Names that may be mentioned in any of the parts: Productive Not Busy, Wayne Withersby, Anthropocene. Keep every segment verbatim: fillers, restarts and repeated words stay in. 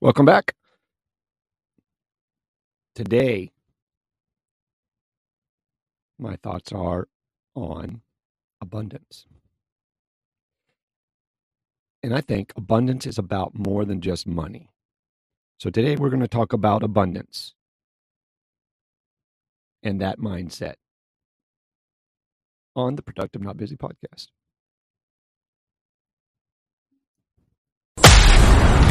Welcome back. Today, my thoughts are on abundance. And I think abundance is about more than just money. So today we're going to talk about abundance and that mindset on the Productive Not Busy podcast.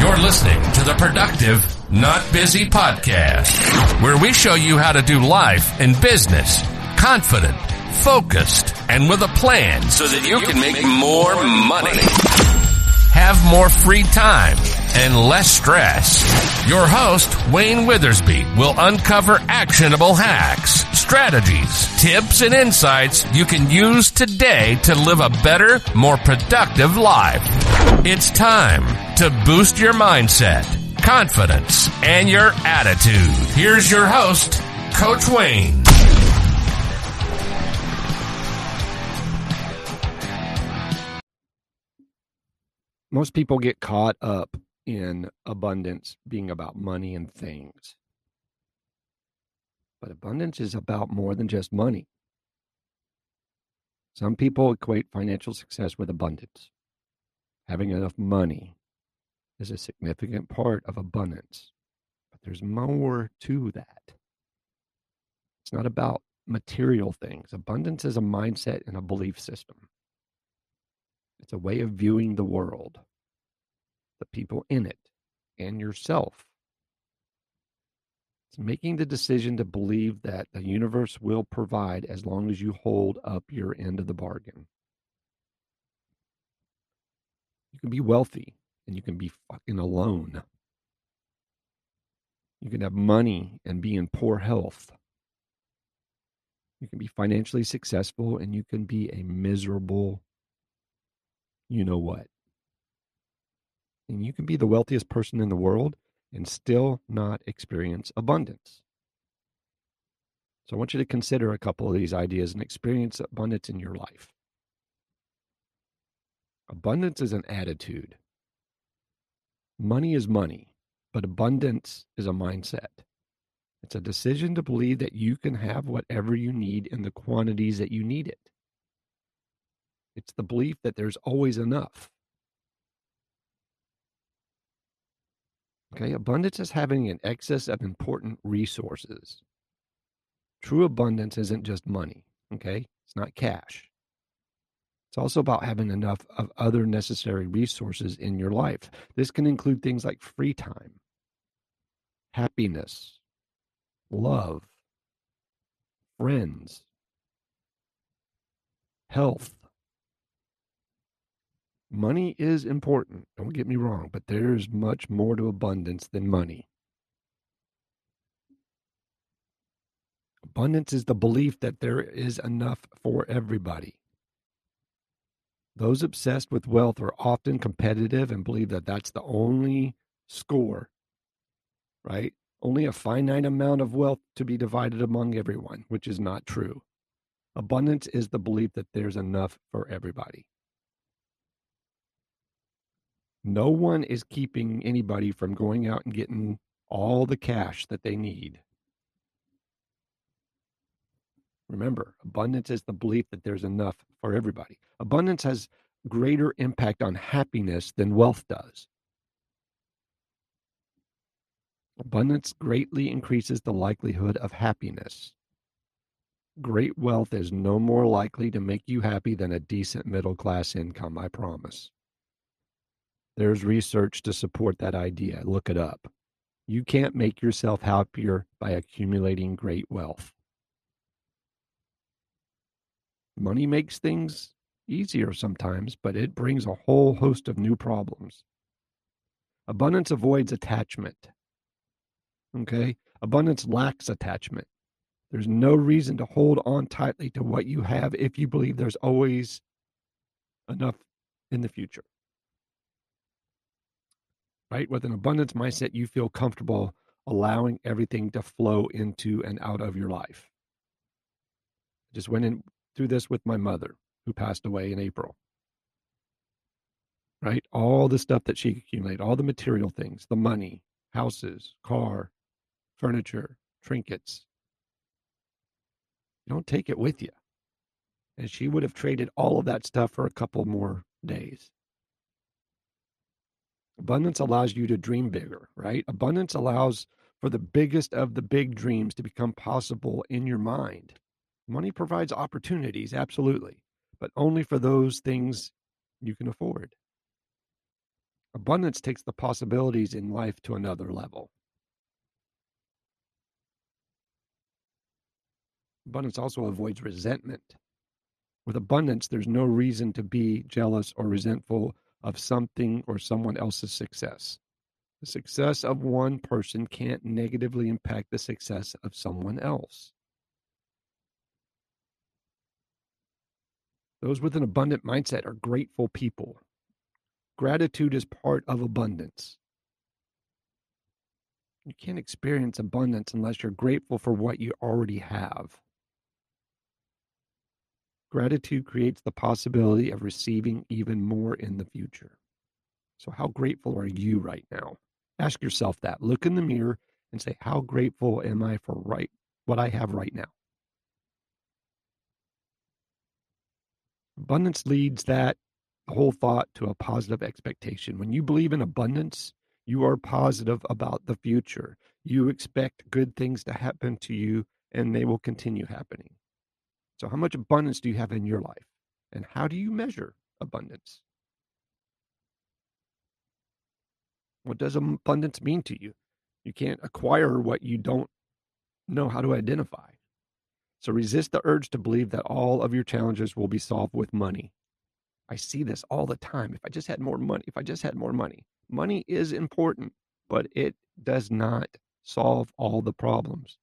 You're listening to the Productive Not Busy podcast, where we show you how to do life and business confident, focused, and with a plan so that you can make more money, have more free time, and less stress. Your host, Wayne Withersby, will uncover actionable hacks, strategies, tips, and insights you can use today to live a better, more productive life. It's time to boost your mindset, confidence, and your attitude. Here's your host, Coach Wayne. Most people get caught up in abundance being about money and things. But abundance is about more than just money. Some people equate financial success with abundance. Having enough money is a significant part of abundance. But there's more to that. It's not about material things. Abundance is a mindset and a belief system. It's a way of viewing the world, the people in it, and yourself. It's making the decision to believe that the universe will provide as long as you hold up your end of the bargain. You can be wealthy, and you can be fucking alone. You can have money and be in poor health. You can be financially successful, and you can be a miserable you know what. And you can be the wealthiest person in the world and still not experience abundance. So I want you to consider a couple of these ideas and experience abundance in your life. Abundance is an attitude. Money is money, but abundance is a mindset. It's a decision to believe that you can have whatever you need in the quantities that you need it. It's the belief that there's always enough. Okay, abundance is having an excess of important resources. True abundance isn't just money, okay? It's not cash. It's also about having enough of other necessary resources in your life. This can include things like free time, happiness, love, friends, health. Money is important, don't get me wrong, but there's much more to abundance than money. Abundance is the belief that there is enough for everybody. Those obsessed with wealth are often competitive and believe that that's the only score, right? Only a finite amount of wealth to be divided among everyone, which is not true. Abundance is the belief that there's enough for everybody. No one is keeping anybody from going out and getting all the cash that they need. Remember, abundance is the belief that there's enough for everybody. Abundance has greater impact on happiness than wealth does. Abundance greatly increases the likelihood of happiness. Great wealth is no more likely to make you happy than a decent middle-class income, I promise. There's research to support that idea. Look it up. You can't make yourself happier by accumulating great wealth. Money makes things easier sometimes, but it brings a whole host of new problems. Abundance avoids attachment. Okay? Abundance lacks attachment. There's no reason to hold on tightly to what you have if you believe there's always enough in the future. Right? With an abundance mindset, you feel comfortable allowing everything to flow into and out of your life. I just went in through this with my mother, who passed away in April. Right? All the stuff that she accumulated, all the material things, the money, houses, car, furniture, trinkets. You don't take it with you. And she would have traded all of that stuff for a couple more days. Abundance allows you to dream bigger, right? Abundance allows for the biggest of the big dreams to become possible in your mind. Money provides opportunities, absolutely, but only for those things you can afford. Abundance takes the possibilities in life to another level. Abundance also avoids resentment. With abundance, there's no reason to be jealous or resentful of something or someone else's success. The success of one person can't negatively impact the success of someone else. Those with an abundant mindset are grateful people. Gratitude is part of abundance. You can't experience abundance unless you're grateful for what you already have. Gratitude creates the possibility of receiving even more in the future. So how grateful are you right now? Ask yourself that. Look in the mirror and say, how grateful am I for right what I have right now? Abundance leads that whole thought to a positive expectation. When you believe in abundance, you are positive about the future. You expect good things to happen to you, and they will continue happening. So how much abundance do you have in your life? And how do you measure abundance? What does abundance mean to you? You can't acquire what you don't know how to identify. So resist the urge to believe that all of your challenges will be solved with money. I see this all the time. If I just had more money, if I just had more money. Money is important, but it does not solve all the problems.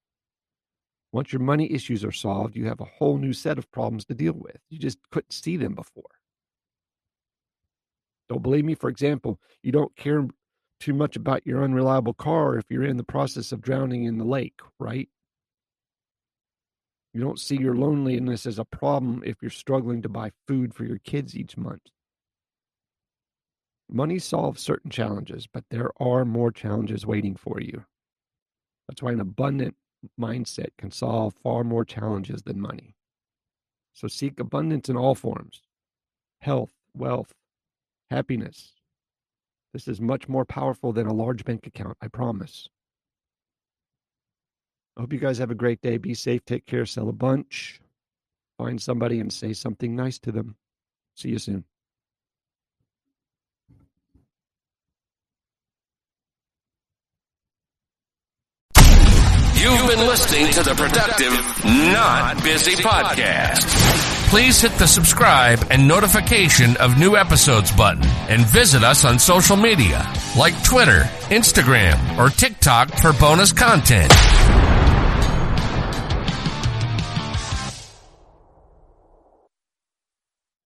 Once your money issues are solved, you have a whole new set of problems to deal with. You just couldn't see them before. Don't believe me? For example, you don't care too much about your unreliable car if you're in the process of drowning in the lake, right? You don't see your loneliness as a problem if you're struggling to buy food for your kids each month. Money solves certain challenges, but there are more challenges waiting for you. That's why an abundant mindset can solve far more challenges than money. So seek abundance in all forms: health, wealth, happiness. This is much more powerful than a large bank account, I promise. I hope you guys have a great day. Be safe, take care, sell a bunch, find somebody and say something nice to them. See you soon. You've been listening to the Productive Not Busy podcast. Please hit the subscribe and notification of new episodes button and visit us on social media like Twitter, Instagram, or TikTok for bonus content.